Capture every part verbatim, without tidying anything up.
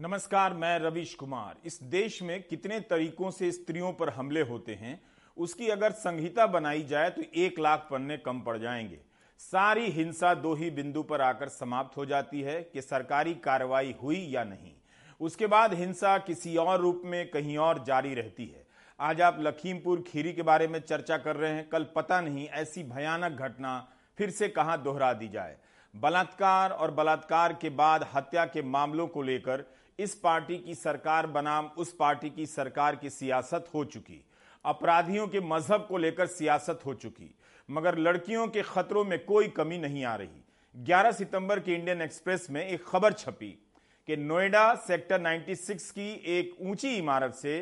नमस्कार, मैं रवीश कुमार। इस देश में कितने तरीकों से स्त्रियों पर हमले होते हैं उसकी अगर संहिता बनाई जाए तो एक लाख पन्ने कम पड़ जाएंगे। सारी हिंसा दो ही बिंदु पर आकर समाप्त हो जाती है कि सरकारी कार्रवाई हुई या नहीं। उसके बाद हिंसा किसी और रूप में कहीं और जारी रहती है। आज आप लखीमपुर खीरी के बारे में चर्चा कर रहे हैं, कल पता नहीं ऐसी भयानक घटना फिर से कहां दोहरा दी जाए। बलात्कार और बलात्कार के बाद हत्या के मामलों को लेकर इस पार्टी की सरकार बनाम उस पार्टी की सरकार की सियासत हो चुकी। अपराधियों के मजहब को लेकर सियासत हो चुकी, मगर लड़कियों के खतरों में कोई कमी नहीं आ रही। ग्यारह सितंबर के इंडियन एक्सप्रेस में एक खबर छपी कि नोएडा सेक्टर छियानवे की एक ऊंची इमारत से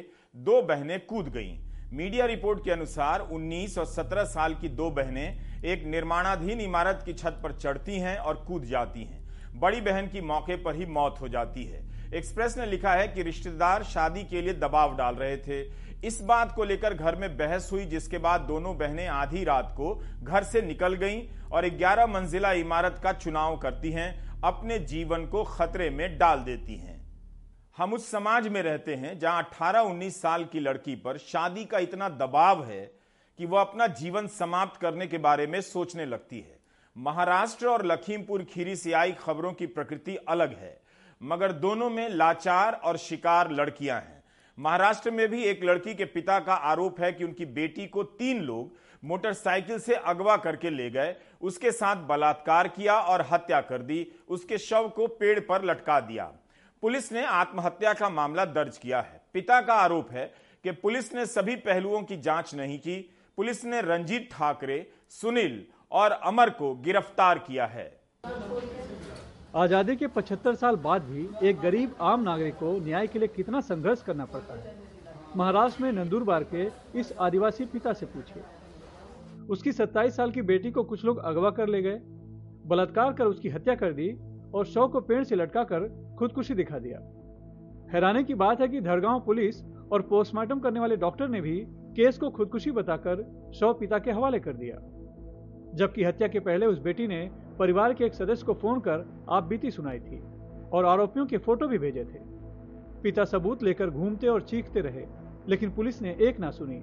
दो बहनें कूद गईं। मीडिया रिपोर्ट के अनुसार उन्नीस और सत्रह साल की दो बहनें एक निर्माणाधीन इमारत की छत पर चढ़ती हैं और कूद जाती हैं। बड़ी बहन की मौके पर ही मौत हो जाती है। एक्सप्रेस ने लिखा है कि रिश्तेदार शादी के लिए दबाव डाल रहे थे। इस बात को लेकर घर में बहस हुई, जिसके बाद दोनों बहनें आधी रात को घर से निकल गईं और ग्यारह मंजिला इमारत का चुनाव करती हैं, अपने जीवन को खतरे में डाल देती हैं। हम उस समाज में रहते हैं जहां अठारह उन्नीस साल की लड़की पर शादी का इतना दबाव है कि वह अपना जीवन समाप्त करने के बारे में सोचने लगती है। महाराष्ट्र और लखीमपुर खीरी से आई खबरों की प्रकृति अलग है, मगर दोनों में लाचार और शिकार लड़कियां हैं। महाराष्ट्र में भी एक लड़की के पिता का आरोप है कि उनकी बेटी को तीन लोग मोटरसाइकिल से अगवा करके ले गए, उसके साथ बलात्कार किया और हत्या कर दी। उसके शव को पेड़ पर लटका दिया। पुलिस ने आत्महत्या का मामला दर्ज किया है। पिता का आरोप है कि पुलिस ने सभी पहलुओं की जांच नहीं की। पुलिस ने रंजीत ठाकरे, सुनील और अमर को गिरफ्तार किया है। आज़ादी के पचहत्तर साल बाद भी एक गरीब आम नागरिक को न्याय के लिए कितना संघर्ष करना पड़ता है। महाराष्ट्र में नंदूरबार के इस आदिवासी पिता से पूछिए। उसकी सत्ताईस साल की बेटी को कुछ लोग अगवा कर ले गए, बलात्कार कर उसकी हत्या कर दी और शव को पेड़ से लटका कर खुदकुशी दिखा दिया। हैरानी की बात है कि धरगांव पुलिस और पोस्टमार्टम करने वाले डॉक्टर ने भी केस को खुदकुशी बताकर शव पिता के हवाले कर दिया, जबकि हत्या के पहले उस बेटी ने परिवार के एक सदस्य को फोन कर आप बीती सुनाई थी और आरोपियों के फोटो भी भेजे थे। पिता सबूत लेकर घूमते और चीखते रहे, लेकिन पुलिस ने एक ना सुनी।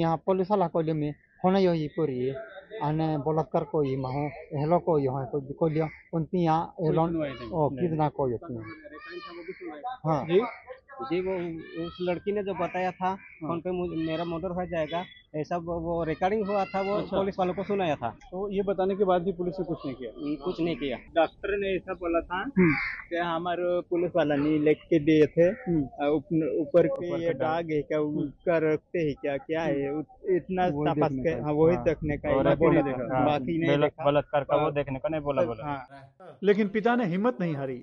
यहाँ पुलिस वाला कोई में होना ही होगी पूरी आने बलात्कार कोई माँ हेलो कोई हो कोई कोई उनकी यहाँ एलोन ओ कितना कोई होती है। हाँ जी, वो उस लड़की ने जो बताया था फोन पे मेरा मर्डर हो जाएगा ऐसा वो रिकॉर्डिंग हुआ था, वो अच्छा। पुलिस वालों को सुनाया था। तो ये बताने के बाद भी पुलिस ने कुछ नहीं किया। कुछ नहीं किया। डॉक्टर ने ऐसा बोला था कि हमारे पुलिस वाला नहीं लेके दिए थे ऊपर के दाग है क्या, उसका रखते है क्या क्या है इतना वही देखने का, बाकी बलात्कार का वो देखने का नहीं बोला। लेकिन पिता ने हिम्मत नहीं हारी,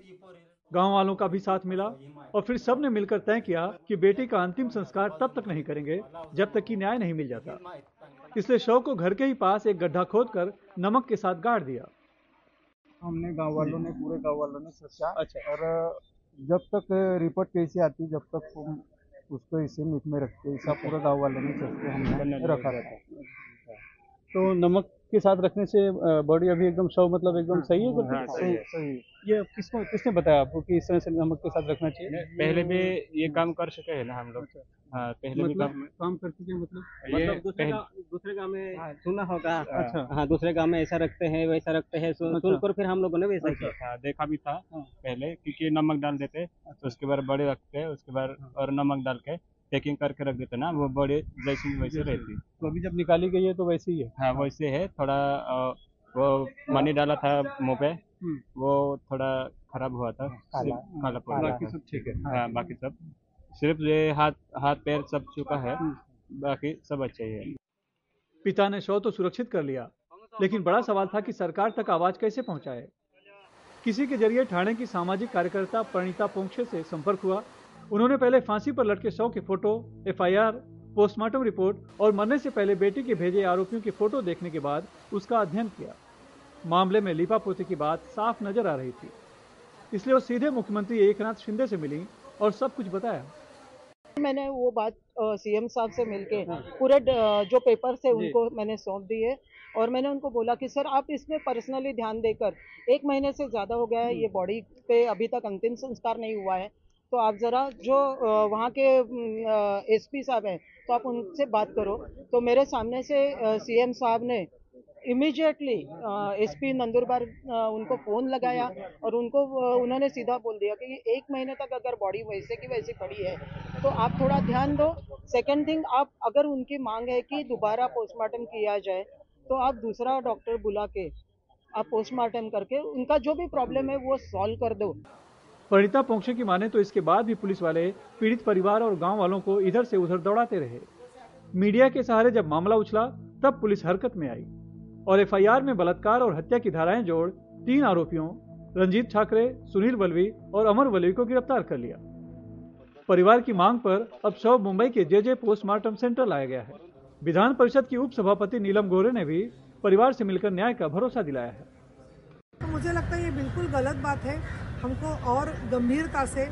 गांव वालों का भी साथ मिला और फिर सबने मिलकर तय किया कि बेटी का अंतिम संस्कार तब तक नहीं करेंगे जब तक कि न्याय नहीं मिल जाता। इसलिए शव को घर के ही पास एक गड्ढा खोदकर नमक के साथ गाड़ दिया। हमने गांव वालों ने पूरे गांव वालों ने सोचा अच्छा। और जब तक रिपोर्ट कैसी आती जब तक उसको इसी मीट में रखते ऐसा पूरा गाँव वालों ने सोचते हमने रखा रहता। तो नमक के साथ रखने से बॉडी अभी एकदम शव मतलब एकदम सही है, हाँ, सही है, सही है। ये किसको किसने बताया आपको कि इस तरह से नमक के साथ रखना चाहिए? पहले भी ये काम कर चुके हैं ना हम लोग। हाँ, पहले मतलब भी काम काम कर चुके हैं मतलब, मतलब दूसरे गाँव दूसरे गाँव में हाँ, सुना होगा। अच्छा हाँ, दूसरे गाँव में ऐसा रखते हैं वैसा रखते हैं सुनकर फिर हम लोगों ने वैसा किया देखा भी था पहले, क्योंकि नमक डाल देते उसके बाद बड़े रखते उसके बाद और नमक डाल के पैकिंग करके रख देते ना, वो बड़े जैसी वैसे रहती। तो अभी जब निकाली गई है तो वैसे ही है। हाँ वैसे है, थोड़ा वो मनी डाला था मुँह पे वो थोड़ा खराब हुआ था, काला पड़ा। बाकी सब ठीक है। हाँ बाकी सब सिर्फ ये हाथ हाथ पैर सब चुका है, बाकी सब अच्छा ही है। पिता ने शव तो सुरक्षित कर लिया, लेकिन बड़ा सवाल था कि सरकार तक आवाज कैसे पहुँचाए। किसी के जरिए ठाणे की सामाजिक कार्यकर्ता परमिता पंछे से संपर्क हुआ। उन्होंने पहले फांसी पर लटके शव के photo, F I R, postmortem report और मरने से पहले बेटी के भेजे आरोपियों के फोटो देखने के बाद उसका अध्ययन किया। मामले में लीपापोती की बात साफ नजर आ रही थी, इसलिए वो सीधे मुख्यमंत्री एकनाथ शिंदे से मिली और सब कुछ बताया। मैंने वो बात सीएम साहब से मिलके पूरे जो पेपर से उनको मैंने सौंप दी है और मैंने उनको बोला कि सर आप इसमें पर्सनली ध्यान देकर, एक महीने से ज़्यादा हो गया है ये बॉडी पे अभी तक अंतिम संस्कार नहीं हुआ है, तो आप ज़रा जो वहाँ के एसपी साहब हैं तो आप उनसे बात करो। तो मेरे सामने से सीएम साहब ने इमीडिएटली एसपी नंदूरबार उनको फ़ोन लगाया और उनको उन्होंने सीधा बोल दिया कि एक महीने तक अगर बॉडी वैसे की वैसे पड़ी है तो आप थोड़ा ध्यान दो। सेकंड थिंग, आप अगर उनकी मांग है कि दोबारा पोस्टमार्टम किया जाए तो आप दूसरा डॉक्टर बुला के आप पोस्टमार्टम करके उनका जो भी प्रॉब्लम है वो सॉल्व कर दो। परमिता पंछे की माने तो इसके बाद भी पुलिस वाले पीड़ित परिवार और गाँव वालों को इधर से उधर दौड़ाते रहे। मीडिया के सहारे जब मामला उछला तब पुलिस हरकत में आई और एफ आई आर में बलात्कार और हत्या की धाराएं जोड़ तीन आरोपियों रंजीत ठाकरे, सुनील बलवी और अमर बलवी को गिरफ्तार कर लिया। परिवार की मांग पर अब शव मुंबई के जे जे पोस्टमार्टम सेंटर लाया गया है। विधान परिषद की उपसभापति नीलम गोरे ने भी परिवार से मिलकर न्याय का भरोसा दिलाया है। तो मुझे लगता है ये बिल्कुल गलत बात है। हमको और गंभीरता से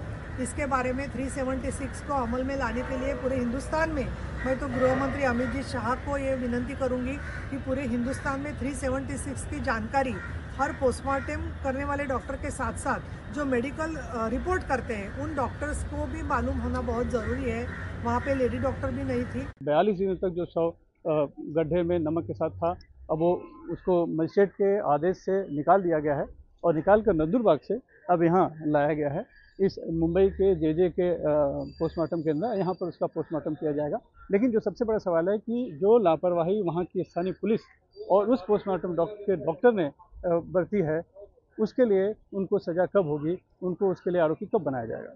इसके बारे में तीन सौ छिहत्तर को अमल में लाने के लिए पूरे हिंदुस्तान में, मैं तो गृह मंत्री अमित जी शाह को ये विनती करूंगी कि पूरे हिंदुस्तान में तीन सौ छिहत्तर की जानकारी हर पोस्टमार्टम करने वाले डॉक्टर के साथ साथ जो मेडिकल रिपोर्ट करते हैं उन डॉक्टर्स को भी मालूम होना बहुत ज़रूरी है। वहाँ पे लेडी डॉक्टर भी नहीं थी। बयालीस दिनों तक जो शव गड्ढे में नमक के साथ था, अब वो उसको मजिस्ट्रेट के आदेश से निकाल दिया गया है और निकाल कर नंदूरबाग से अब यहाँ लाया गया है। इस मुंबई के जे जे के पोस्टमार्टम के अंदर यहाँ पर उसका पोस्टमार्टम किया जाएगा। लेकिन जो सबसे बड़ा सवाल है कि जो लापरवाही वहाँ की स्थानीय पुलिस और उस पोस्टमार्टम डॉक्टर के डॉक्टर ने बरती है, उसके लिए उनको सज़ा कब होगी, उनको उसके लिए आरोपी कब बनाया जाएगा।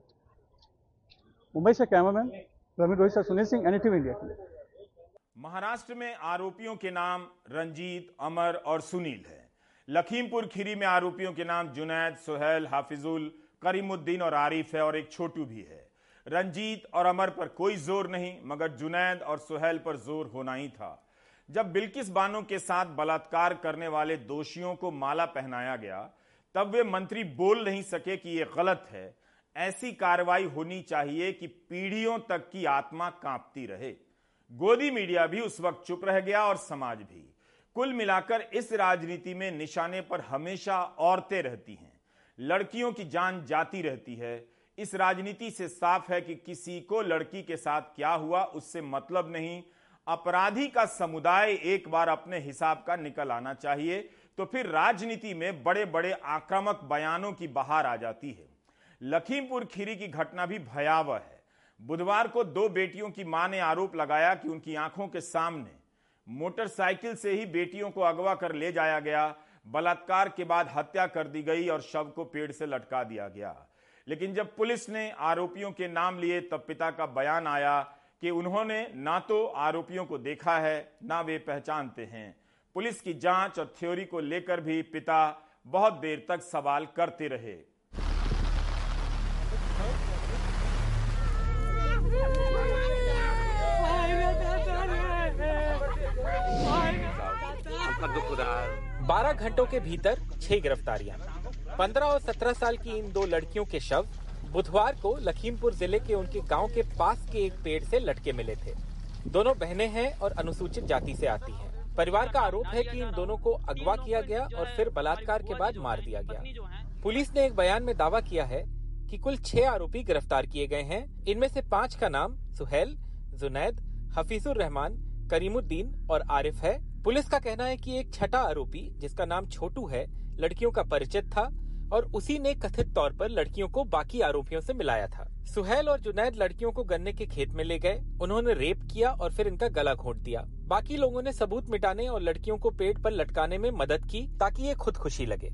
मुंबई से cameraman Rohit Sunil Singh, N D T V India के लिए। महाराष्ट्र में आरोपियों के नाम रंजीत, अमर और सुनील है। लखीमपुर खीरी में आरोपियों के नाम जुनैद, सुहेल, हाफिजुल, करीमुद्दीन और आरिफ है और एक छोटू भी है। रंजीत और अमर पर कोई जोर नहीं, मगर जुनैद और सुहेल पर जोर होना ही था। जब बिल्किस बानो के साथ बलात्कार करने वाले दोषियों को माला पहनाया गया तब वे मंत्री बोल नहीं सके कि यह गलत है। ऐसी कार्रवाई होनी चाहिए कि पीढ़ियों तक की आत्मा कांपती रहे। गोदी मीडिया भी उस वक्त चुप रह गया और समाज भी। कुल मिलाकर इस राजनीति में निशाने पर हमेशा औरतें रहती हैं, लड़कियों की जान जाती रहती है। इस राजनीति से साफ है कि किसी को लड़की के साथ क्या हुआ उससे मतलब नहीं। अपराधी का समुदाय एक बार अपने हिसाब का निकल आना चाहिए, तो फिर राजनीति में बड़े बड़े आक्रामक बयानों की बहार आ जाती है। लखीमपुर खीरी की घटना भी भयावह है। बुधवार को दो बेटियों की मां ने आरोप लगाया कि उनकी आंखों के सामने मोटरसाइकिल से ही बेटियों को अगवा कर ले जाया गया, बलात्कार के बाद हत्या कर दी गई और शव को पेड़ से लटका दिया गया। लेकिन जब पुलिस ने आरोपियों के नाम लिए तब पिता का बयान आया कि उन्होंने ना तो आरोपियों को देखा है ना वे पहचानते हैं। पुलिस की जांच और थ्योरी को लेकर भी पिता बहुत देर तक सवाल करते रहे। बारह घंटों के भीतर छह गिरफ्तारियां। पंद्रह और सत्रह साल की इन दो लड़कियों के शव बुधवार को लखीमपुर जिले के उनके गांव के पास के एक पेड़ से लटके मिले थे। दोनों बहनें हैं और अनुसूचित जाति से आती हैं। परिवार का आरोप है कि इन दोनों को अगवा किया गया और फिर बलात्कार के बाद मार दिया गया। पुलिस ने एक बयान में दावा किया है कि कुल छह आरोपी गिरफ्तार किए गए हैं। इनमें से पाँच का नाम सुहेल, जुनैद, हफीजुर रहमान, करीमुद्दीन और आरिफ है। पुलिस का कहना है कि एक छठा आरोपी जिसका नाम छोटू है लड़कियों का परिचित था और उसी ने कथित तौर पर लड़कियों को बाकी आरोपियों से मिलाया था। सुहेल और जुनैद लड़कियों को गन्ने के खेत में ले गए, उन्होंने रेप किया और फिर इनका गला घोंट दिया। बाकी लोगों ने सबूत मिटाने और लड़कियों को पेड़ पर लटकाने में मदद की ताकि ये खुदकुशी लगे।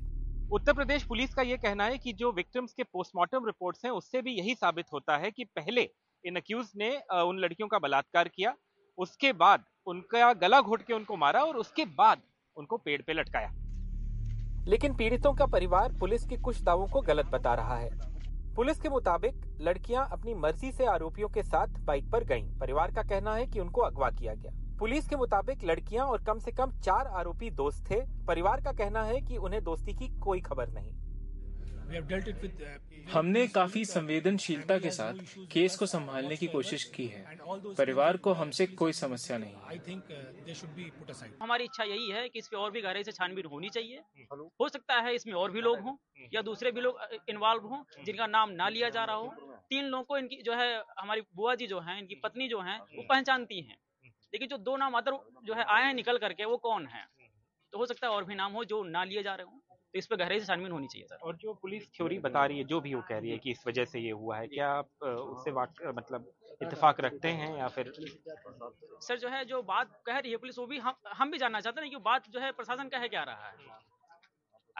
उत्तर प्रदेश पुलिस का ये कहना है कि जो विक्टिम्स के पोस्टमार्टम रिपोर्ट्स हैं उससे भी यही साबित होता है कि पहले इन अक्यूज ने उन लड़कियों का बलात्कार किया, उसके बाद उनका गला घोट के उनको मारा और उसके बाद उनको पेड़ पे लटकाया। लेकिन पीड़ितों का परिवार पुलिस के कुछ दावों को गलत बता रहा है। पुलिस के मुताबिक लड़कियां अपनी मर्जी से आरोपियों के साथ बाइक पर गईं। परिवार का कहना है कि उनको अगवा किया गया। पुलिस के मुताबिक लड़कियां और कम से कम चार आरोपी दोस्त थे। परिवार का कहना है कि उन्हें दोस्ती की कोई खबर नहीं। हमने काफी संवेदनशीलता के साथ केस को संभालने की कोशिश की है। परिवार को हमसे कोई समस्या नहीं। हमारी इच्छा यही है कि इस पे और भी गहराई से छानबीन होनी चाहिए। हो सकता है इसमें और भी लोग हों या दूसरे भी लोग इन्वॉल्व हों जिनका नाम ना लिया जा रहा हो। तीन लोगों को इनकी जो है हमारी बुआ जी जो है, इनकी पत्नी जो है, वो पहचानती है, लेकिन जो दो नाम अदर जो है आए निकल करके वो कौन है, तो हो सकता है और भी नाम हो जो ना लिए जा रहे हो, तो इस पर गहराई से छानबीन होनी चाहिए सर। और जो पुलिस थ्योरी बता रही है, जो भी वो कह रही है कि इस वजह से ये हुआ है, क्या आप उससे वाक मतलब इत्तेफाक रखते हैं या फिर? सर जो है जो बात कह रही है पुलिस, वो भी हम हम भी जानना चाहते हैं कि बात जो है प्रशासन का है क्या रहा है।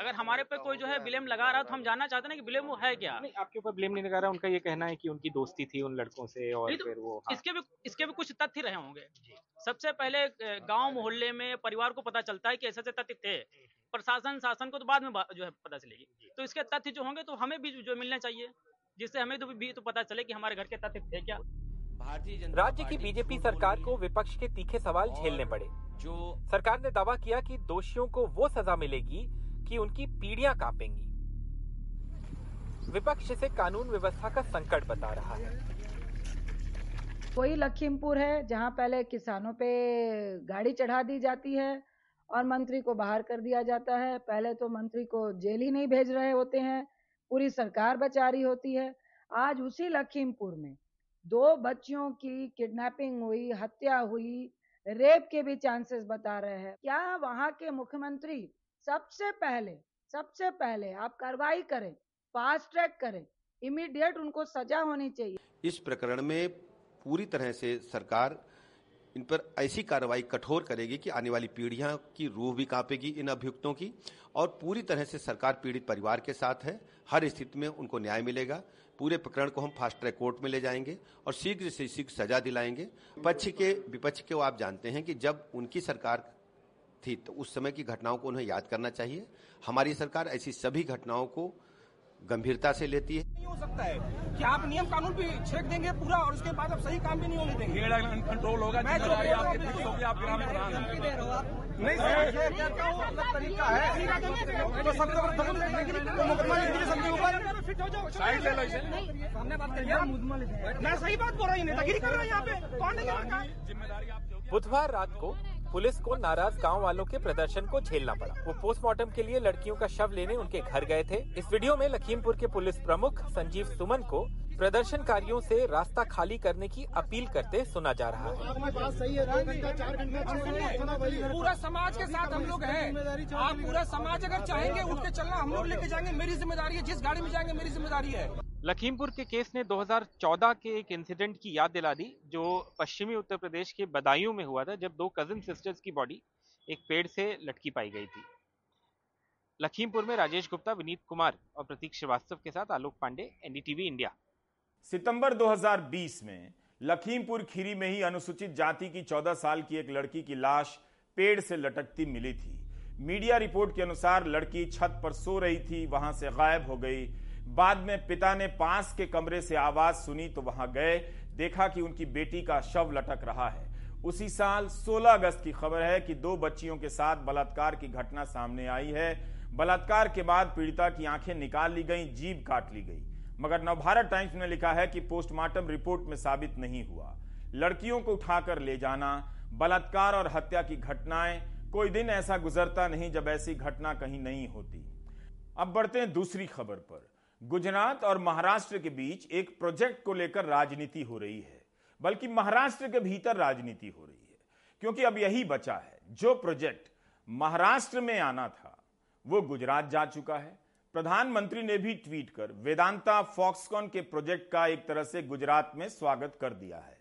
अगर हमारे पे कोई जो है ब्लेम लगा रहा है तो हम जानना चाहते हैं कि ब्लेम वो है क्या। नहीं, आपके ऊपर ब्लेम नहीं लगा रहा। उनका ये कहना है कि उनकी दोस्ती थी उन लड़कों से और फिर वो हाँ। इसके भी इसके भी कुछ तथ्य रहे होंगे। सबसे पहले गांव मोहल्ले में परिवार को पता चलता है कि ऐसे ऐसे तथ्य थे। प्रशासन शासन को तो बाद में जो है पता चलेगी, तो इसके तथ्य जो होंगे तो हमें भी जो मिलना चाहिए, जिससे हमें तो भी तो पता चले कि हमारे घर के तथ्य थे क्या। राज्य की बीजेपी सरकार को विपक्ष के तीखे सवाल झेलने पड़े। जो सरकार ने दावा किया कि दोषियों को वो सजा मिलेगी कि उनकी पीढ़ियां कांपेंगी, विपक्ष इसे कानून व्यवस्था का संकट बता रहा है। वही लखीमपुर है जहां पहले किसानों पे गाड़ी चढ़ा दी जाती है और मंत्री को बाहर कर दिया जाता है। पहले तो मंत्री को जेल ही नहीं भेज रहे होते हैं, पूरी सरकार बचा रही होती है। आज उसी लखीमपुर में दो बच्चियों की किडनैपिंग हुई, हत्या हुई, रेप के भी चांसेस बता रहे हैं। क्या वहां के मुख्यमंत्री सबसे पहले सबसे पहले आप कार्रवाई करें, फास्ट ट्रैक करें, इमीडिएट उनको सजा होनी चाहिए। इस प्रकरण में पूरी तरह से सरकार इन पर ऐसी कार्रवाई कठोर करेगी कि आने वाली पीढ़ियां की रूह भी कांपेगी इन अभियुक्तों की, और पूरी तरह से सरकार पीड़ित परिवार के साथ है। हर स्थिति में उनको न्याय मिलेगा। पूरे प्रकरण को हम फास्ट ट्रैक कोर्ट में ले जाएंगे और शीघ्र से शीघ्र सजा दिलाएंगे। विपक्ष के विपक्ष के आप जानते हैं कि जब उनकी सरकार थी तो उस समय की घटनाओं को उन्हें याद करना चाहिए। हमारी सरकार ऐसी सभी घटनाओं को गंभीरता से लेती है। नहीं हो सकता है कि आप नियम कानून भी छेक देंगे पूरा और उसके बाद आप सही काम भी नहीं होने देंगे। कंट्रोल होगा, मैं सही बात बोल रही हूँ। यहाँ पे जिम्मेदारी बुधवार रात को पुलिस को नाराज गांव वालों के प्रदर्शन को झेलना पड़ा। वो पोस्टमार्टम के लिए लड़कियों का शव लेने उनके घर गए थे। इस वीडियो में लखीमपुर के पुलिस प्रमुख संजीव सुमन को प्रदर्शनकारियों से रास्ता खाली करने की अपील करते सुना जा रहा है। पूरा समाज के साथ हम लोग हैं। आप पूरा समाज अगर चाहेंगे उठ के चलना, हम लोग लेके जाएंगे। मेरी जिम्मेदारी है, जिस गाड़ी में जाएंगे मेरी जिम्मेदारी है। लखीमपुर के केस ने दो हज़ार चौदह के एक इंसिडेंट की याद दिला दी जो पश्चिमी उत्तर प्रदेश के बदायूं में हुआ था, जब दो कजिन सिस्टर्स की बॉडी एक पेड़ से लटकी पाई गई थी। लखीमपुर में राजेश गुप्ता, विनीत कुमार और प्रतीक श्रीवास्तव के साथ आलोक पांडे, एनडीटीवी इंडिया। सितंबर दो हज़ार बीस में लखीमपुर खीरी में ही अनुसूचित जाति की चौदह साल की एक लड़की की लाश पेड़ से लटकती मिली थी। मीडिया रिपोर्ट के अनुसार लड़की छत पर सो रही थी, वहां से गायब हो गई। बाद में पिता ने पास के कमरे से आवाज सुनी तो वहां गए, देखा कि उनकी बेटी का शव लटक रहा है। उसी साल सोलह अगस्त की खबर है कि दो बच्चियों के साथ बलात्कार की घटना सामने आई है। बलात्कार के बाद पीड़िता की आंखें निकाल ली गई, जीभ काट ली गई, मगर नवभारत टाइम्स ने लिखा है कि पोस्टमार्टम रिपोर्ट में साबित नहीं हुआ। लड़कियों को उठाकर ले जाना, बलात्कार और हत्या की घटनाएं, कोई दिन ऐसा गुजरता नहीं जब ऐसी घटना कहीं नहीं होती। अब बढ़ते हैं दूसरी खबर पर। गुजरात और महाराष्ट्र के बीच एक प्रोजेक्ट को लेकर राजनीति हो रही है, बल्कि महाराष्ट्र के भीतर राजनीति हो रही है, क्योंकि अब यही बचा है। जो प्रोजेक्ट महाराष्ट्र में आना था वो गुजरात जा चुका है। प्रधानमंत्री ने भी ट्वीट कर वेदांता फॉक्सकॉन के प्रोजेक्ट का एक तरह से गुजरात में स्वागत कर दिया है।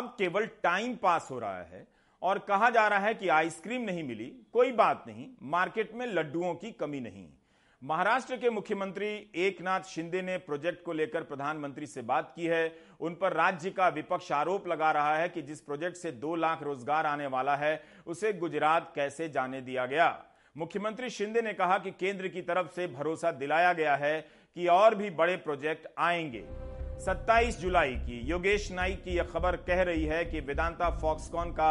अब केवल टाइम पास हो रहा है और कहा जा रहा है कि आइसक्रीम नहीं मिली, कोई बात नहीं, मार्केट में लड्डुओं की कमी नहीं। महाराष्ट्र के मुख्यमंत्री एकनाथ शिंदे ने प्रोजेक्ट को लेकर प्रधानमंत्री से बात की है। उन पर राज्य का विपक्ष आरोप लगा रहा है कि जिस प्रोजेक्ट से दो लाख रोजगार आने वाला है उसे गुजरात कैसे जाने दिया गया। मुख्यमंत्री शिंदे ने कहा कि केंद्र की तरफ से भरोसा दिलाया गया है कि और भी बड़े प्रोजेक्ट आएंगे। सत्ताईस जुलाई की योगेश नाइक की यह खबर कह रही है कि वेदांता फॉक्सकॉन का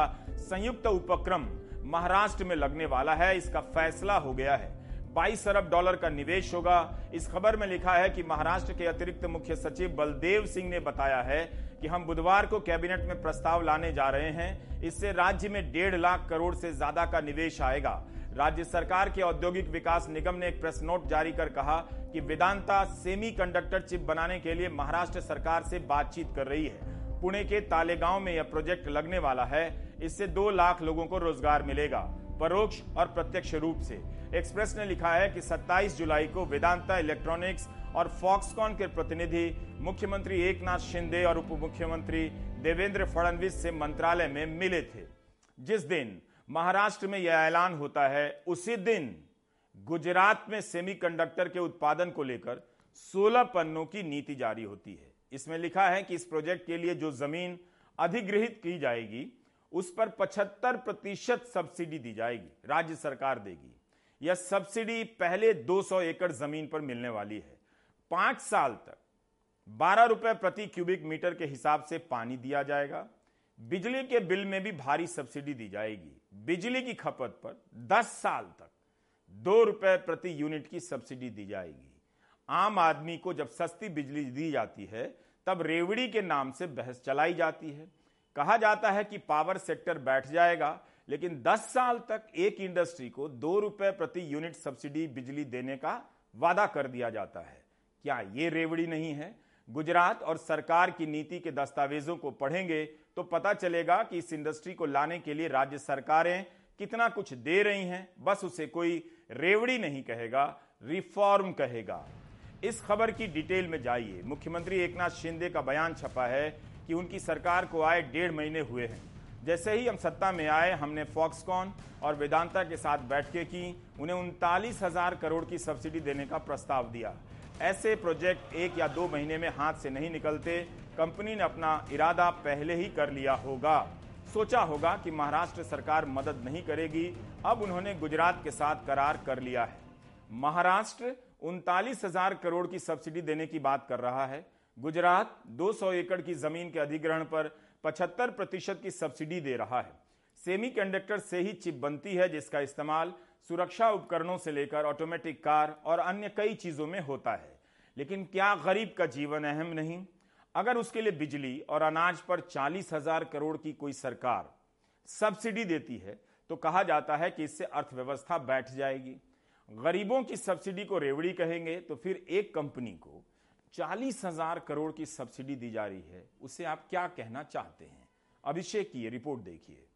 संयुक्त उपक्रम महाराष्ट्र में लगने वाला है, इसका फैसला हो गया है। बाईस अरब डॉलर का निवेश होगा। इस खबर में लिखा है कि महाराष्ट्र के अतिरिक्त मुख्य सचिव बलदेव सिंह ने बताया है कि हम बुधवार को कैबिनेट में प्रस्ताव लाने जा रहे हैं। इससे राज्य में डेढ़ लाख करोड़ से ज्यादा का निवेश आएगा। राज्य सरकार के औद्योगिक विकास निगम ने एक प्रेस नोट जारी कर कहा कि वेदांता सेमीकंडक्टर चिप बनाने के लिए महाराष्ट्र सरकार से बातचीत कर रही है। पुणे के तालेगांव में यह प्रोजेक्ट लगने वाला है। इससे दो लाख लोगों को रोजगार मिलेगा, परोक्ष और प्रत्यक्ष रूप से। एक्सप्रेस ने लिखा है कि सत्ताईस जुलाई को वेदांता इलेक्ट्रॉनिक्स और फॉक्सकॉन के प्रतिनिधि मुख्यमंत्री एकनाथ शिंदे और उप मुख्यमंत्री देवेंद्र फडणवीस से मंत्रालय में मिले थे। जिस दिन महाराष्ट्र में यह ऐलान होता है, उसी दिन गुजरात में सेमीकंडक्टर के उत्पादन को लेकर सोलह पन्नों की नीति जारी होती है। इसमें लिखा है कि इस प्रोजेक्ट के लिए जो जमीन अधिग्रहित की जाएगी उस पर पचहत्तर प्रतिशत सब्सिडी दी जाएगी, राज्य सरकार देगी। यह सब्सिडी पहले दो सौ एकड़ जमीन पर मिलने वाली है। पांच साल तक बारह रुपए प्रति क्यूबिक मीटर के हिसाब से पानी दिया जाएगा। बिजली के बिल में भी भारी सब्सिडी दी जाएगी। बिजली की खपत पर दस साल तक दो रुपए प्रति यूनिट की सब्सिडी दी जाएगी। आम आदमी को जब सस्ती बिजली दी जाती है तब रेवड़ी के नाम से बहस चलाई जाती है। कहा जाता है कि पावर सेक्टर बैठ जाएगा, लेकिन दस साल तक एक इंडस्ट्री को दो रुपए प्रति यूनिट सब्सिडी बिजली देने का वादा कर दिया जाता है। क्या ये रेवड़ी नहीं है? गुजरात और सरकार की नीति के दस्तावेजों को पढ़ेंगे तो पता चलेगा कि इस इंडस्ट्री को लाने के लिए राज्य सरकारें कितना कुछ दे रही हैं। बस उसे कोई रेवड़ी नहीं कहेगा, रिफॉर्म कहेगा। इस खबर की डिटेल में जाइए। मुख्यमंत्री एकनाथ शिंदे का बयान छपा है कि उनकी सरकार को आए डेढ़ महीने हुए हैं। जैसे ही हम सत्ता में आए, हमने फॉक्सकॉन और वेदांता के साथ बैठकें की, उन्हें उनतालीस हजार करोड़ की सब्सिडी देने का प्रस्ताव दिया। ऐसे प्रोजेक्ट एक या दो महीने में हाथ से नहीं निकलते। कंपनी ने अपना इरादा पहले ही कर लिया होगा, सोचा होगा कि महाराष्ट्र सरकार मदद नहीं करेगी। अब उन्होंने गुजरात के साथ करार कर लिया है। महाराष्ट्र उनतालीस हजार करोड़ की सब्सिडी देने की बात कर रहा है। गुजरात दो सौ एकड़ की जमीन के अधिग्रहण पर पचहत्तर प्रतिशत की सब्सिडी दे रहा है। सेमीकंडक्टर से ही चिप बनती है, जिसका इस्तेमाल सुरक्षा उपकरणों से लेकर ऑटोमेटिक कार और अन्य कई चीजों में होता है। लेकिन क्या गरीब का जीवन अहम नहीं? अगर उसके लिए बिजली और अनाज पर चालीस हजार करोड़ की कोई सरकार सब्सिडी देती है तो कहा जाता है कि इससे अर्थव्यवस्था बैठ जाएगी। गरीबों की सब्सिडी को रेवड़ी कहेंगे, तो फिर एक कंपनी को चालीस हजार करोड़ की सब्सिडी दी जा रही है, उसे आप क्या कहना चाहते हैं? अभिषेक की ये रिपोर्ट देखिए।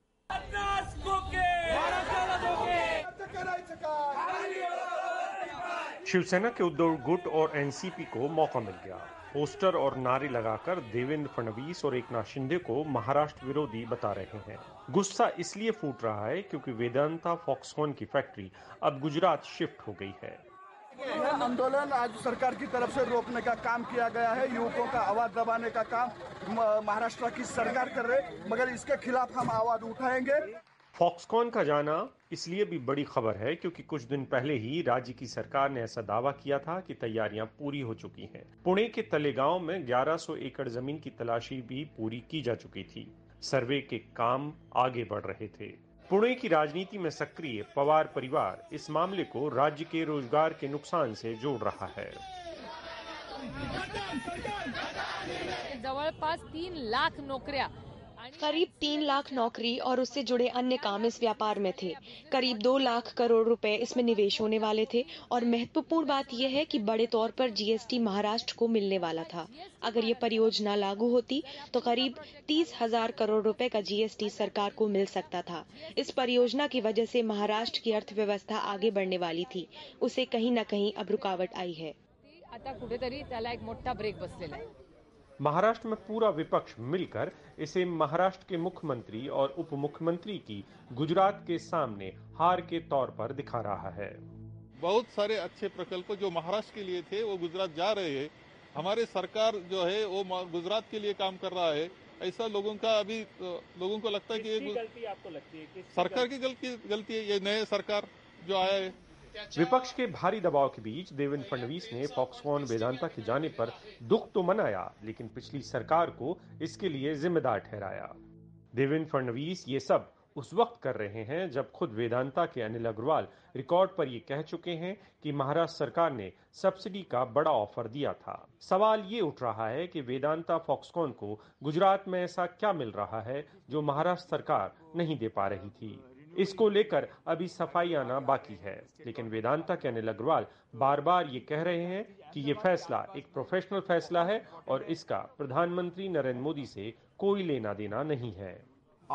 शिवसेना के उद्धव गुट और एनसीपी को मौका मिल गया। पोस्टर और नारे लगाकर देवेंद्र फडणवीस और एकनाथ शिंदे को महाराष्ट्र विरोधी बता रहे हैं। गुस्सा इसलिए फूट रहा है क्योंकि वेदांता फॉक्सकॉन की फैक्ट्री अब गुजरात शिफ्ट हो गई है। यह आंदोलन आज सरकार की तरफ से रोकने का काम किया गया है। युवकों का आवाज दबाने का काम महाराष्ट्र की सरकार कर रहे, मगर इसके खिलाफ हम आवाज उठाएंगे। फॉक्सकॉन का जाना इसलिए भी बड़ी खबर है क्योंकि कुछ दिन पहले ही राज्य की सरकार ने ऐसा दावा किया था कि तैयारियां पूरी हो चुकी हैं। पुणे के तलेगांव में ग्यारह सौ एकड़ जमीन की तलाशी भी पूरी की जा चुकी थी। सर्वे के काम आगे बढ़ रहे थे। पुणे की राजनीति में सक्रिय पवार परिवार इस मामले को राज्य के रोजगार के नुकसान से जोड़ रहा है। जवळपास तीन लाख नौकरियां करीब तीन लाख नौकरी और उससे जुड़े अन्य काम इस व्यापार में थे। करीब दो लाख करोड़ रुपए इसमें निवेश होने वाले थे। और महत्वपूर्ण बात यह है कि बड़े तौर पर जीएसटी महाराष्ट्र को मिलने वाला था। अगर ये परियोजना लागू होती तो करीब तीस हजार करोड़ रुपए का जीएसटी सरकार को मिल सकता था। इस परियोजना की वजह से महाराष्ट्र की अर्थव्यवस्था आगे बढ़ने वाली थी, उसे कहीं न कहीं अब रुकावट आई है। महाराष्ट्र में पूरा विपक्ष मिलकर इसे महाराष्ट्र के मुख्यमंत्री और उप मुख्यमंत्री की गुजरात के सामने हार के तौर पर दिखा रहा है। बहुत सारे अच्छे प्रकल्प जो महाराष्ट्र के लिए थे वो गुजरात जा रहे हैं। हमारे सरकार जो है वो गुजरात के लिए काम कर रहा है, ऐसा लोगों का अभी लोगों को लगता है कि ये गलती आपको लगती है सरकार की गलती गलती है ये नए सरकार जो आया है। विपक्ष के भारी दबाव के बीच देवेंद्र फडणवीस ने फॉक्सकॉन वेदांता के जाने पर दुख तो मनाया, लेकिन पिछली सरकार को इसके लिए जिम्मेदार ठहराया। देवेंद्र फडणवीस ये सब उस वक्त कर रहे हैं जब खुद वेदांता के अनिल अग्रवाल रिकॉर्ड पर ये कह चुके हैं कि महाराष्ट्र सरकार ने सब्सिडी का बड़ा ऑफर दिया था। सवाल ये उठ रहा है कि वेदांता फॉक्सकॉन को गुजरात में ऐसा क्या मिल रहा है जो महाराष्ट्र सरकार नहीं दे पा रही थी। इसको लेकर अभी सफाई आना बाकी है, लेकिन वेदांता के अनिल अग्रवाल बार बार ये कह रहे हैं कि ये फैसला एक प्रोफेशनल फैसला है और इसका प्रधानमंत्री नरेंद्र मोदी से कोई लेना देना नहीं है।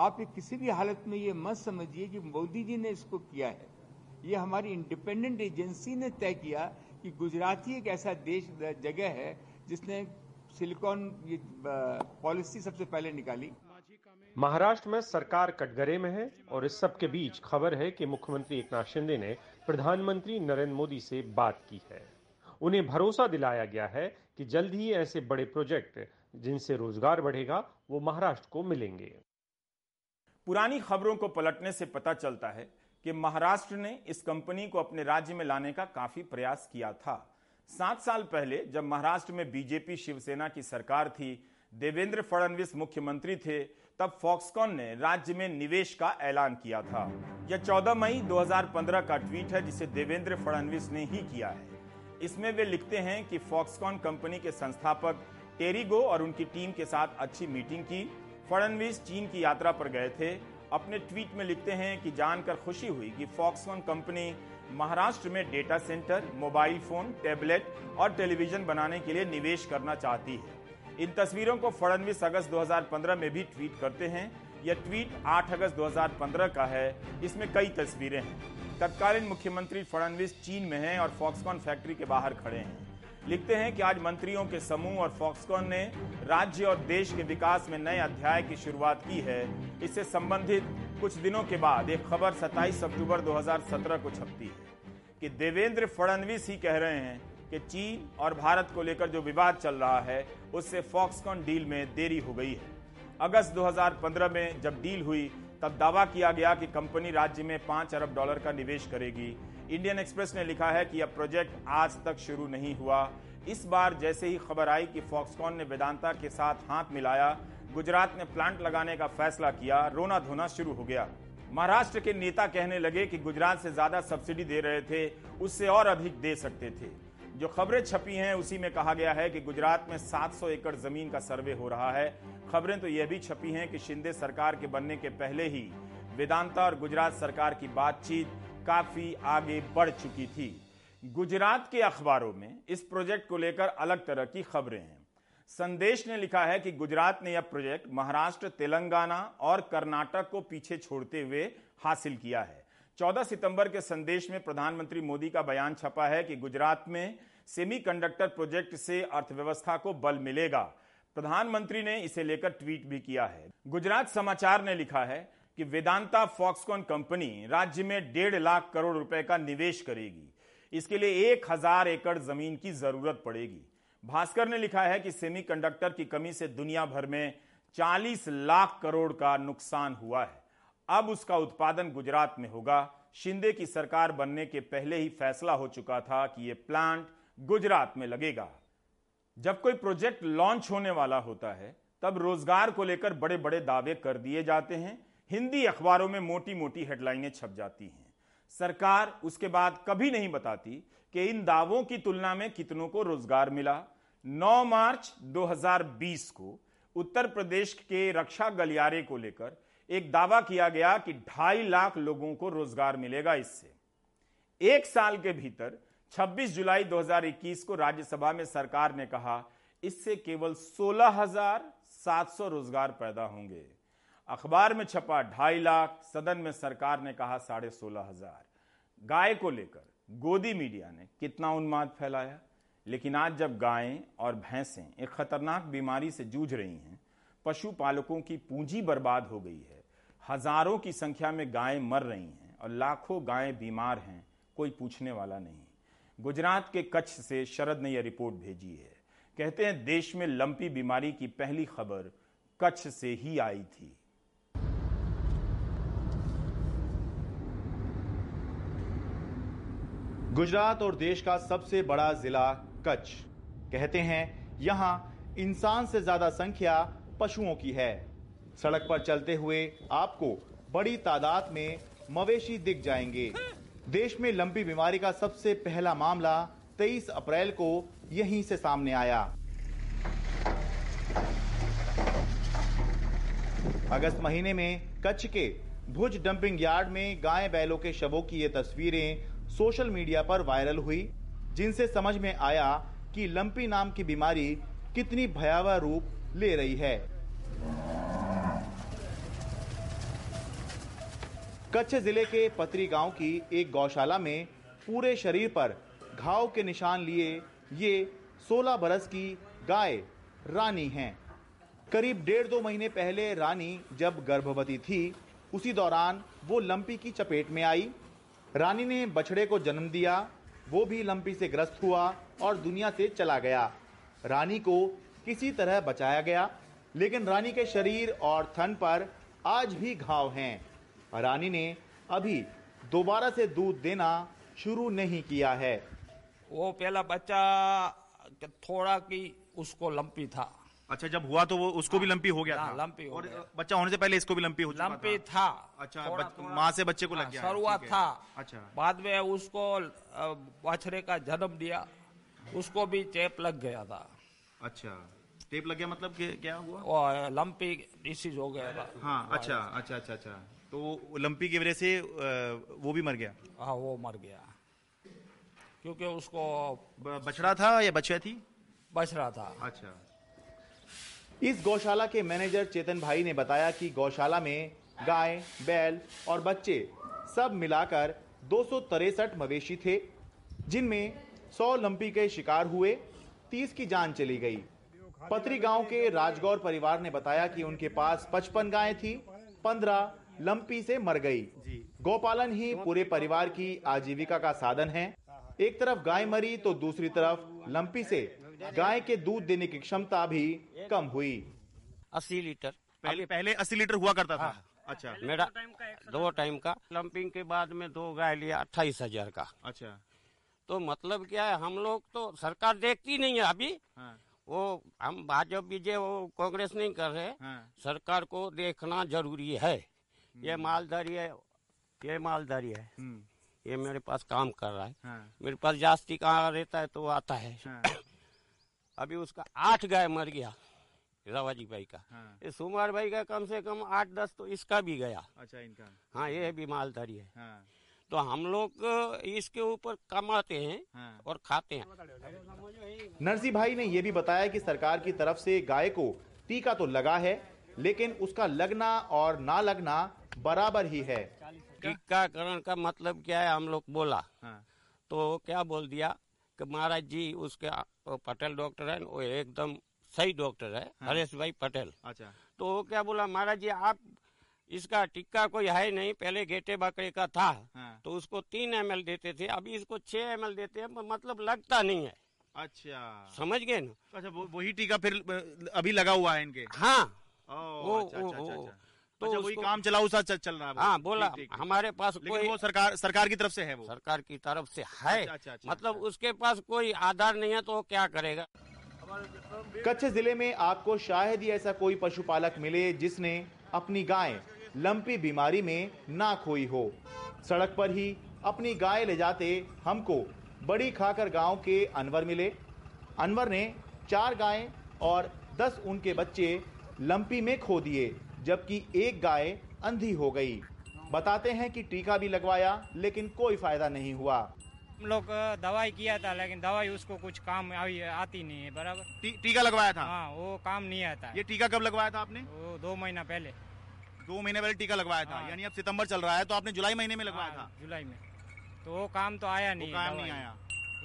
आप किसी भी हालत में ये मत समझिए कि मोदी जी ने इसको किया है। ये हमारी इंडिपेंडेंट एजेंसी ने तय किया कि गुजरात ही एक ऐसा देश जगह है जिसने सिलिकॉन पॉलिसी सबसे पहले निकाली। महाराष्ट्र में सरकार कटघरे में है और इस सब के बीच खबर है कि मुख्यमंत्री एकनाथ शिंदे ने प्रधानमंत्री नरेंद्र मोदी से बात की है। उन्हें भरोसा दिलाया गया है कि जल्द ही ऐसे बड़े प्रोजेक्ट जिनसे रोजगार बढ़ेगा वो महाराष्ट्र को मिलेंगे। पुरानी खबरों को पलटने से पता चलता है कि महाराष्ट्र ने इस कंपनी को अपने राज्य में लाने का काफी प्रयास किया था। सात साल पहले जब महाराष्ट्र में बीजेपी शिवसेना की सरकार थी, देवेंद्र फडणवीस मुख्यमंत्री थे, तब फॉक्सकॉन ने राज्य में निवेश का ऐलान किया था। यह चौदह मई दो हज़ार पंद्रह का ट्वीट है जिसे देवेंद्र फडणवीस ने ही किया है। इसमें वे लिखते हैं कि फॉक्सकॉन कंपनी के संस्थापक टेरी गो और उनकी टीम के साथ अच्छी मीटिंग की। फडणवीस चीन की यात्रा पर गए थे। अपने ट्वीट में लिखते हैं कि जानकर खुशी हुई कि फॉक्सकॉन कंपनी महाराष्ट्र में data centre, mobile phone, tablet और टेलीविजन बनाने के लिए निवेश करना चाहती है। इन तस्वीरों को फडणवीस अगस्त दो हज़ार पंद्रह में भी ट्वीट करते हैं। यह ट्वीट आठ अगस्त दो हज़ार पंद्रह का है। इसमें कई तस्वीरें हैं। तत्कालीन मुख्यमंत्री फडणवीस चीन में हैं और फॉक्सकॉन फैक्ट्री के बाहर खड़े हैं। लिखते हैं कि आज मंत्रियों के समूह और फॉक्सकॉन ने राज्य और देश के विकास में नए अध्याय की शुरुआत की है। इससे संबंधित कुछ दिनों के बाद एक खबर सत्ताईस अक्टूबर दो हज़ार सत्रह को छपती है कि देवेंद्र फडणवीस ही कह रहे हैं कि चीन और भारत को लेकर जो विवाद चल रहा है उससे फॉक्सकॉन डील में देरी हो गई है। अगस्त दो हज़ार पंद्रह में जब डील हुई तब दावा किया गया कि कंपनी राज्य में पाँच अरब डॉलर का निवेश करेगी। इंडियन एक्सप्रेस ने लिखा है कि यह प्रोजेक्ट आज तक शुरू नहीं हुआ। इस बार जैसे ही खबर आई कि फॉक्सकॉन ने वेदांता के साथ हाथ मिलाया, गुजरात में प्लांट लगाने का फैसला किया, रोना धोना शुरू हो गया। महाराष्ट्र के नेता कहने लगे कि गुजरात से ज्यादा सब्सिडी दे रहे थे, उससे और अधिक दे सकते थे। जो खबरें छपी हैं उसी में कहा गया है कि गुजरात में सात सौ एकड़ जमीन का सर्वे हो रहा है। खबरें तो यह भी छपी हैं कि शिंदे सरकार के बनने के पहले ही वेदांता और गुजरात सरकार की बातचीत काफी आगे बढ़ चुकी थी। गुजरात के अखबारों में इस प्रोजेक्ट को लेकर अलग तरह की खबरें हैं। संदेश ने लिखा है कि गुजरात ने यह प्रोजेक्ट महाराष्ट्र, तेलंगाना और कर्नाटक को पीछे छोड़ते हुए हासिल किया है। चौदह सितंबर के संदेश में प्रधानमंत्री मोदी का बयान छपा है कि गुजरात में सेमीकंडक्टर प्रोजेक्ट से अर्थव्यवस्था को बल मिलेगा। प्रधानमंत्री ने इसे लेकर ट्वीट भी किया है। गुजरात समाचार ने लिखा है कि वेदांता फॉक्सकॉन कंपनी राज्य में डेढ़ लाख करोड़ रुपए का निवेश करेगी। इसके लिए एक हजार एकड़ जमीन की जरूरत पड़ेगी। भास्कर ने लिखा है कि सेमीकंडक्टर की कमी से दुनिया भर में चालीस लाख करोड़ का नुकसान हुआ है। अब उसका उत्पादन गुजरात में होगा। शिंदे की सरकार बनने के पहले ही फैसला हो चुका था कि यह प्लांट गुजरात में लगेगा। जब कोई प्रोजेक्ट लॉन्च होने वाला होता है तब रोजगार को लेकर बड़े बड़े दावे कर दिए जाते हैं। हिंदी अखबारों में मोटी मोटी हेडलाइनें छप जाती हैं। सरकार उसके बाद कभी नहीं बताती कि इन दावों की तुलना में कितनों को रोजगार मिला। नौ मार्च दो हज़ार बीस को उत्तर प्रदेश के रक्षा गलियारे को लेकर एक दावा किया गया कि ढाई लाख लोगों को रोजगार मिलेगा। इससे एक साल के भीतर छब्बीस जुलाई दो हज़ार इक्कीस को राज्यसभा में सरकार ने कहा इससे केवल सोलह हज़ार सात सौ रोजगार पैदा होंगे। अखबार में छपा ढाई लाख, सदन में सरकार ने कहा साढ़े सोलह हजार। गाय को लेकर गोदी मीडिया ने कितना उन्माद फैलाया। लेकिन आज जब गायें और भैंसें एक खतरनाक बीमारी से जूझ रही हैं, पशुपालकों की पूंजी बर्बाद हो गई है, हजारों की संख्या में गायें मर रही हैं और लाखों गायें बीमार हैं, कोई पूछने वाला नहीं। गुजरात के कच्छ से शरद ने यह रिपोर्ट भेजी है। कहते हैं देश में लंपी बीमारी की पहली खबर कच्छ से ही आई थी। गुजरात और देश का सबसे बड़ा जिला कच्छ, कहते हैं यहां इंसान से ज्यादा संख्या पशुओं की है। सड़क पर चलते हुए आपको बड़ी तादाद में मवेशी दिख जाएंगे। देश में लंपी बीमारी का सबसे पहला मामला तेईस अप्रैल को यहीं से सामने आया। अगस्त महीने में कच्छ के भुज डंपिंग यार्ड में गाय बैलों के शवों की ये तस्वीरें सोशल मीडिया पर वायरल हुई, जिनसे समझ में आया कि लंपी नाम की बीमारी कितनी भयावह रूप ले रही है। कच्छ जिले के पतरी गांव की एक गौशाला में पूरे शरीर पर घाव के निशान लिए ये सोलह बरस की गाय रानी हैं। करीब डेढ़ दो महीने पहले रानी जब गर्भवती थी, उसी दौरान वो लंपी की चपेट में आई। रानी ने बछड़े को जन्म दिया, वो भी लंपी से ग्रस्त हुआ और दुनिया से चला गया। रानी को किसी तरह बचाया गया, लेकिन रानी के शरीर और थन पर आज भी घाव हैं। रानी ने अभी दोबारा से दूध देना शुरू नहीं किया है। वो पहला बच्चा थोड़ा कि उसको लंपी था। अच्छा, जब हुआ तो वो उसको भी लंपी हो गया था। लंपी हो और गया। बच्चा होने से पहले इसको भी लंपी हो चुका था। लंपी था। अच्छा, बच... माँ से बच्चे को लग गया। शुरुआत था। अच्छा, बाद में उसको बछड़े का जन्म दिया, उसको भी टेप लग गया था। अच्छा, टेप लग गया मतलब क्या हुआ? लंपी डिसीज हो गया था। हाँ, अच्छा अच्छा अच्छा अच्छा तो लंपी की वजह से वो भी मर गया। हाँ, वो मर गया क्योंकि उसको बछड़ा था या बछड़ा थी? बछड़ा था। अच्छा। इस गौशाला के मैनेजर चेतन भाई ने बताया कि गौशाला में गाय, बैल और बच्चे सब मिलाकर दो सौ तिरसठ मवेशी थे, जिनमें सौ लंपी के शिकार हुए, तीस की जान चली गई। पतरी गांव के राजगौर परिवार ने बताया कि उनके पास पचपन गायें थी, पंद्रह लंपी से मर गई। गौपालन ही पूरे परिवार की आजीविका का साधन है। एक तरफ गाय मरी तो दूसरी तरफ लंपी से गाय के दूध देने की क्षमता भी कम हुई। अस्सी लीटर पहले पहले अस्सी लीटर हुआ करता था। अच्छा, मेरा दो टाइम का लंपिंग के बाद में दो गाय लिया अट्ठाईस हजार का। अच्छा, तो मतलब क्या है, हम लोग तो सरकार देखती नहीं है अभी। वो हम भाजपा बीजेपी वो कांग्रेस नहीं कर रहे, सरकार को देखना जरूरी है। ये मालधारी है, ये मालधारी है, ये मेरे पास काम कर रहा है। हाँ। मेरे पास जास्ती कहाँ रहता है तो आता है। हाँ। अभी उसका आठ गाय मर गया रावाजी भाई का। हाँ। इस सुमार भाई का कम से कम आठ दस तो इसका भी गया। अच्छा, इनका। हाँ, ये भी मालधारी है। हाँ। तो हम लोग इसके ऊपर कमाते हैं। हाँ। और खाते हैं। नरसी भाई ने ये भी बताया कि सरकार की तरफ से गाय को टीका तो लगा है, लेकिन उसका लगना और ना लगना बराबर ही है। टीकाकरण का मतलब क्या है, हम लोग बोला। हाँ। तो क्या बोल दिया कि महाराज जी उसके पटेल डॉक्टर है, वो एकदम सही डॉक्टर है। हाँ। हरेश भाई पटेल। अच्छा, तो वो क्या बोला, महाराज जी आप इसका टिक्का कोई है नहीं, पहले गेटे बकरे का था। हाँ। तो उसको तीन एम एल देते थे, अभी इसको छह एम एल देते हैं, मतलब लगता नहीं है। अच्छा, समझ गए ना। अच्छा, वही टीका फिर अभी लगा हुआ है इनके। हाँ, वो अच्छा, अच्छा, अच्छा, अच्छा। तो अच्छा, वही काम चलाऊ सा चल रहा है। हाँ, बोला ठीक, ठीक, हमारे पास कोई वो सरकार सरकार की तरफ से है, वो सरकार की तरफ से है। अच्छा, अच्छा, अच्छा, मतलब अच्छा। उसके पास कोई आधार नहीं है तो वो क्या करेगा। कच्छ जिले में आपको शायद ही ऐसा कोई पशुपालक मिले जिसने अपनी गाय लंपी बीमारी में ना खोई हो। सड़क पर ही अपनी गाय ले जाते हमको बड़ी खाकर गाँव के अनवर मिले। अनवर ने चार गाय और दस उनके बच्चे लंपी में खो दिए, जबकि एक गाय अंधी हो गई। बताते हैं कि टीका भी लगवाया लेकिन कोई फायदा नहीं हुआ। हम लोग दवाई किया था लेकिन दवाई उसको कुछ काम आती नहीं है बराबर। टी, टीका लगवाया था। हाँ, वो काम नहीं आता। ये टीका कब लगवाया था आपने? वो दो महीना पहले। दो महीने पहले टीका लगवाया था। हाँ। यानी अब सितम्बर चल रहा है तो आपने जुलाई महीने में लगवाया था। जुलाई में तो वो काम तो आया नहीं, काम नहीं आया,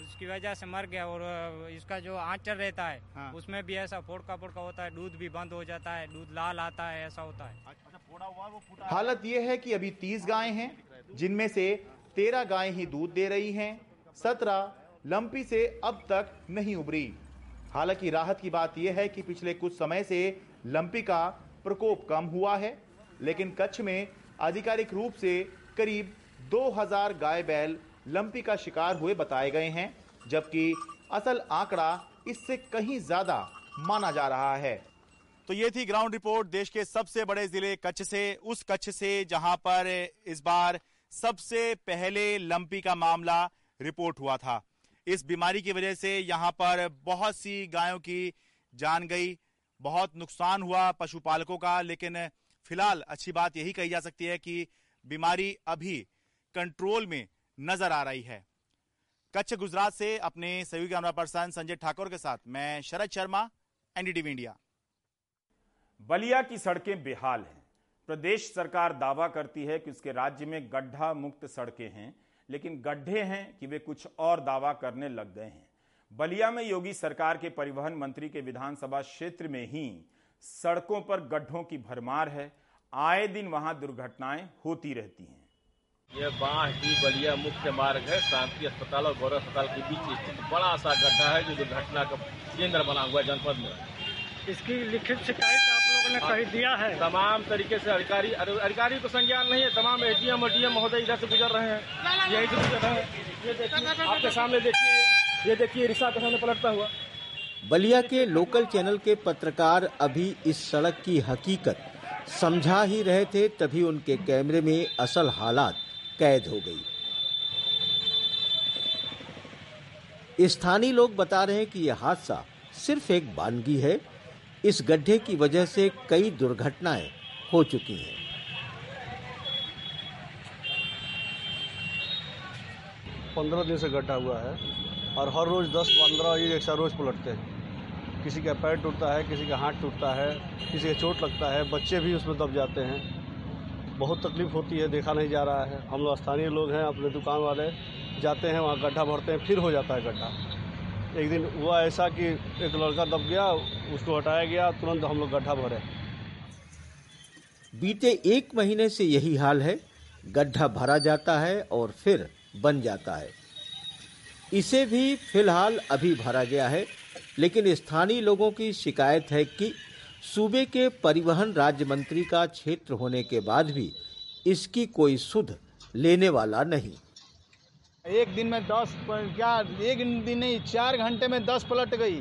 उसकी वजह से मर गया। और इसका जो आंचल रहता है। हाँ। उसमें भी ऐसा फोड़का फोड़का होता है, दूध भी बंद हो जाता है, दूध लाल आता है, ऐसा होता है। अच्छा, फोड़ा हुआ वो फूटा। हालत ये है कि अभी तीस गायें हैं, जिनमें से तेरह गायें ही दूध दे रही हैं, सत्रह लंपी से अब तक नहीं उभरी। हालांकि राहत की बात यह है कि पिछले कुछ समय से लंपी का प्रकोप कम हुआ है, लेकिन कच्छ में आधिकारिक रूप से करीब दो हजार गाय बैल लंपी का शिकार हुए बताए गए हैं, जबकि असल आंकड़ा इससे कहीं ज्यादा माना जा रहा है। तो ये थी ग्राउंड रिपोर्ट देश के सबसे बड़े जिले कच्छ से, उस कच्छ से जहां पर इस बार सबसे पहले लंपी का मामला रिपोर्ट हुआ था। इस बीमारी की वजह से यहां पर बहुत सी गायों की जान गई, बहुत नुकसान हुआ पशुपालकों का, लेकिन फिलहाल अच्छी बात यही कही जा सकती है कि बीमारी अभी कंट्रोल में नजर आ रही है। कच्छ गुजरात से अपने सहयोगी कैमरा पर्सन संजय ठाकुर के साथ मैं शरद शर्मा, एनडीटीवी इंडिया। बलिया की सड़कें बेहाल हैं। प्रदेश सरकार दावा करती है कि उसके राज्य में गड्ढा मुक्त सड़कें हैं, लेकिन गड्ढे हैं कि वे कुछ और दावा करने लग गए हैं। बलिया में योगी सरकार के परिवहन मंत्री के विधानसभा क्षेत्र में ही सड़कों पर गड्ढों की भरमार है। आए दिन वहां दुर्घटनाएं होती रहती हैं। यह बांह की बलिया मुख्य मार्ग है, शांति अस्पताल और गौरव अस्पताल के बीच स्थित बड़ा सा गड्ढा है जो दुर्घटना का केंद्र बना हुआ है जनपद में। इसकी लिखित शिकायत आप लोगों ने कही दिया है? तमाम तरीके से अधिकारी अधिकारी को संज्ञान नहीं है। तमाम एडीएम और डीएम महोदय इधर से गुजर रहे हैं, यही से गुजर रहे हैं। आपके सामने देखिए, ये देखिए रिक्शा के सामने पलटता हुआ। बलिया के लोकल चैनल के पत्रकार अभी इस सड़क की हकीकत समझा ही रहे थे, तभी उनके कैमरे में असल हालात कैद हो गई। स्थानीय लोग बता रहे हैं कि यह हादसा सिर्फ एक वानगी है, इस गड्ढे की वजह से कई दुर्घटनाएं हो चुकी हैं। पंद्रह दिन से गड्ढा हुआ है और हर रोज दस पंद्रह एक सौ रोज पलटते हैं। किसी का पैर टूटता है, किसी का हाथ टूटता है, किसी का चोट लगता है, बच्चे भी उसमें दब जाते हैं। बहुत तकलीफ होती है, देखा नहीं जा रहा है। हम लोग स्थानीय लोग हैं, अपने दुकान वाले जाते हैं वहाँ गड्ढा भरते हैं, फिर हो जाता है गड्ढा। एक दिन हुआ ऐसा कि एक लड़का दब गया, उसको हटाया गया, तुरंत हम लोग गड्ढा भरे। बीते एक महीने से यही हाल है, गड्ढा भरा जाता है और फिर बन जाता है। इसे भी फिलहाल अभी भरा गया है, लेकिन स्थानीय लोगों की शिकायत है कि सूबे के परिवहन राज्य मंत्री का क्षेत्र होने के बाद भी इसकी कोई सुध लेने वाला नहीं। एक दिन में दस क्या एक दिन नहीं चार घंटे में दस पलट गई।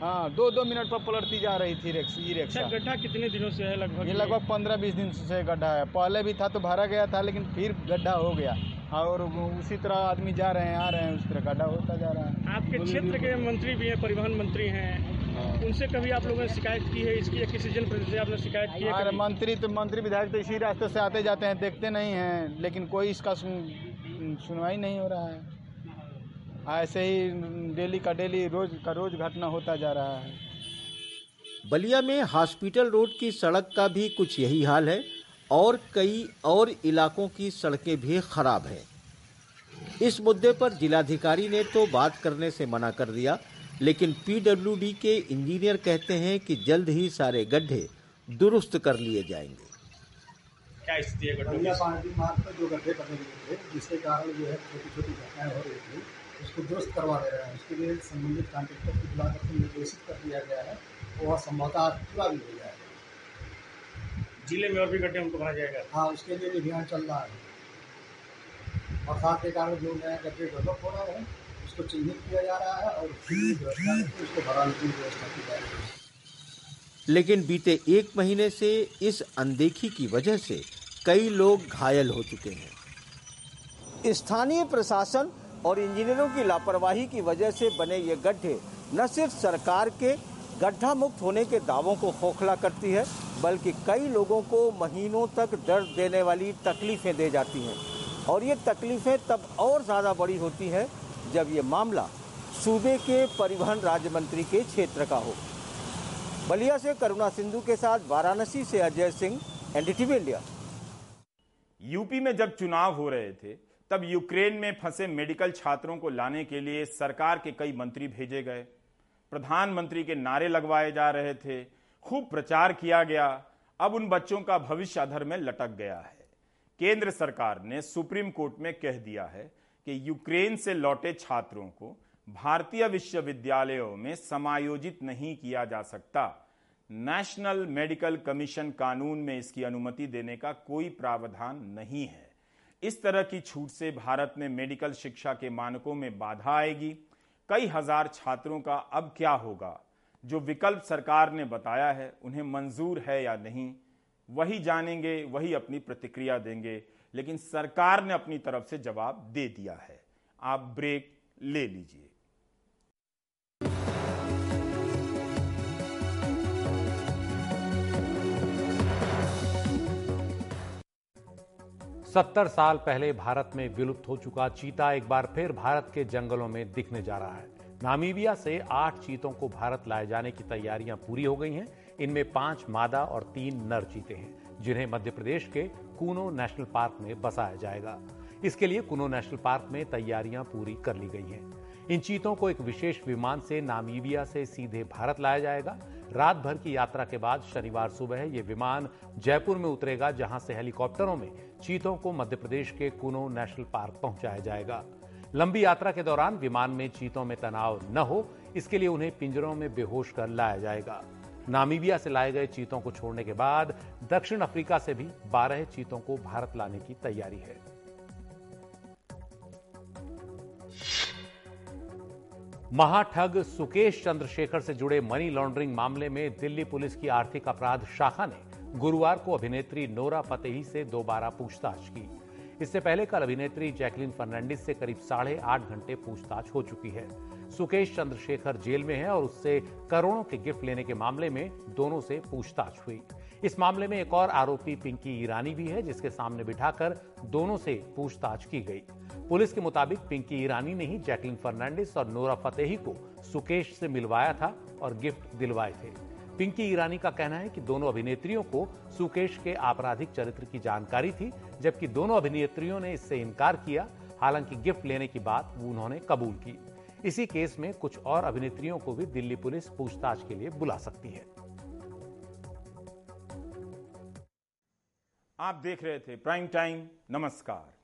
हाँ, दो दो मिनट पर पलटती जा रही थी रिक्शा। गड्ढा कितने दिनों से है? लगभग ये लगभग पंद्रह बीस दिन से गड्ढा है। पहले भी था तो भरा गया था, लेकिन फिर गड्ढा हो गया और उसी तरह आदमी जा रहे हैं आ रहे हैं, उसी तरह गड्ढा होता जा रहा है। आपके क्षेत्र के मंत्री भी हैं, परिवहन मंत्री हैं, उनसे कभी आप लोगों ने शिकायत की है इसकी या किसी जनप्रतिनिधि से आपने शिकायत की है? अरे मंत्री तो मंत्री विधायक तो इसी रास्ते से आते जाते हैं, देखते नहीं हैं, लेकिन कोई इसका सुनवाई नहीं हो रहा है। ऐसे ही डेली का डेली रोज का रोज घटना होता जा रहा है। बलिया में हॉस्पिटल रोड की सड़क का भी कुछ यही हाल है और कई और इलाकों की सड़कें भी खराब हैं। इस मुद्दे पर जिलाधिकारी ने तो बात करने से मना कर दिया, लेकिन पीडब्ल्यूडी के इंजीनियर कहते हैं कि जल्द ही सारे गड्ढे दुरुस्त कर लिए जाएंगे। क्या स्थिति है गड्ढों की? मार्ग पर जो गड्ढे बने हुए थे जिसके कारण जो है छोटी छोटी घटनाएं हो रही थी, उसको दुरुस्त करवा दे रहे हैं। उसके लिए संबंधित कॉन्ट्रैक्टर को बुलाकर निर्देशित कर दिया गया है और संभवतः पूरा भी हो जाएगा। जिले में और भी गड्ढे उनको भरा जाएगा। हाँ, उसके लिए भी अभियान चल रहा है और साथ के कारण जो नया गड्ढे डेवलप हो रहा है उसको चिन्हित किया जा रहा है और उसको भराने की व्यवस्था की जाएगी। लेकिन बीते एक महीने से इस अनदेखी की वजह से कई लोग घायल हो चुके हैं। स्थानीय प्रशासन और इंजीनियरों की लापरवाही की वजह से बने ये गड्ढे न सिर्फ सरकार के गड्ढा मुक्त होने के दावों को खोखला करती है, बल्कि कई लोगों को महीनों तक दर्द देने वाली तकलीफ़ें दे जाती हैं और ये तकलीफ़ें तब और ज़्यादा बड़ी होती हैं जब ये मामला सूबे के परिवहन राज्य मंत्री के क्षेत्र का हो। बलिया से करुणा सिंधु के साथ वाराणसी से Ajay Singh, NDTV India. UP में जब चुनाव हो रहे थे तब यूक्रेन में फंसे मेडिकल छात्रों को लाने के लिए सरकार के कई मंत्री भेजे गए, प्रधानमंत्री के नारे लगवाए जा रहे थे, खूब प्रचार किया गया। अब उन बच्चों का भविष्य अधर में लटक गया है। केंद्र सरकार ने सुप्रीम कोर्ट में कह दिया है कि यूक्रेन से लौटे छात्रों को भारतीय विश्वविद्यालयों में समायोजित नहीं किया जा सकता। नेशनल मेडिकल कमीशन कानून में इसकी अनुमति देने का कोई प्रावधान नहीं है। इस तरह की छूट से भारत में मेडिकल शिक्षा के मानकों में बाधा आएगी। कई हजार छात्रों का अब क्या होगा? जो विकल्प सरकार ने बताया है उन्हें मंजूर है या नहीं, वही जानेंगे, वही अपनी प्रतिक्रिया देंगे। लेकिन सरकार ने अपनी तरफ से जवाब दे दिया है। आप ब्रेक ले लीजिए। सत्तर साल पहले भारत में विलुप्त हो चुका चीता एक बार फिर भारत के जंगलों में दिखने जा रहा है। नामीबिया से आठ चीतों को भारत लाए जाने की तैयारियां पूरी हो गई हैं। इनमें पांच मादा और तीन नर चीते हैं, जिन्हें मध्य प्रदेश के कूनो नेशनल पार्क में बसाया जाएगा। इसके लिए कूनो नेशनल पार्क में तैयारियां पूरी कर ली गई हैं। इन चीतों को एक विशेष विमान से नामीबिया से सीधे भारत लाया जाएगा। रात भर की यात्रा के बाद शनिवार सुबह ये विमान जयपुर में उतरेगा, जहां से हेलीकॉप्टरों में चीतों को मध्य प्रदेश के कूनो नेशनल पार्क पहुंचाया जाएगा। लंबी यात्रा के दौरान विमान में चीतों में तनाव न हो, इसके लिए उन्हें पिंजरों में बेहोश कर लाया जाएगा। नामीबिया से लाए गए चीतों को छोड़ने के बाद दक्षिण अफ्रीका से भी बारह चीतों को भारत लाने की तैयारी है। महाठग सुकेश चंद्रशेखर से जुड़े मनी लॉन्ड्रिंग मामले में दिल्ली पुलिस की आर्थिक अपराध शाखा ने गुरुवार को अभिनेत्री नोरा फतेही से दोबारा पूछताछ की। इससे पहले कल अभिनेत्री जैकलीन फर्नांडिस से करीब साढ़े आठ घंटे पूछताछ हो चुकी है। सुकेश चंद्रशेखर जेल में है और उससे करोड़ों के गिफ्ट लेने के मामले में दोनों से पूछताछ हुई। इस मामले में एक और आरोपी पिंकी ईरानी भी है, जिसके सामने बिठाकर दोनों से पूछताछ की गई। पुलिस के मुताबिक पिंकी ईरानी ने ही जैकलीन फर्नांडिस और नोरा फतेही को सुकेश से मिलवाया था और गिफ्ट दिलवाए थे। पिंकी ईरानी का कहना है कि दोनों अभिनेत्रियों को सुकेश के आपराधिक चरित्र की जानकारी थी, जबकि दोनों अभिनेत्रियों ने इससे इनकार किया। हालांकि गिफ्ट लेने की बात उन्होंने कबूल की। इसी केस में कुछ और अभिनेत्रियों को भी दिल्ली पुलिस पूछताछ के लिए बुला सकती है। आप देख रहे थे प्राइम टाइम। नमस्कार।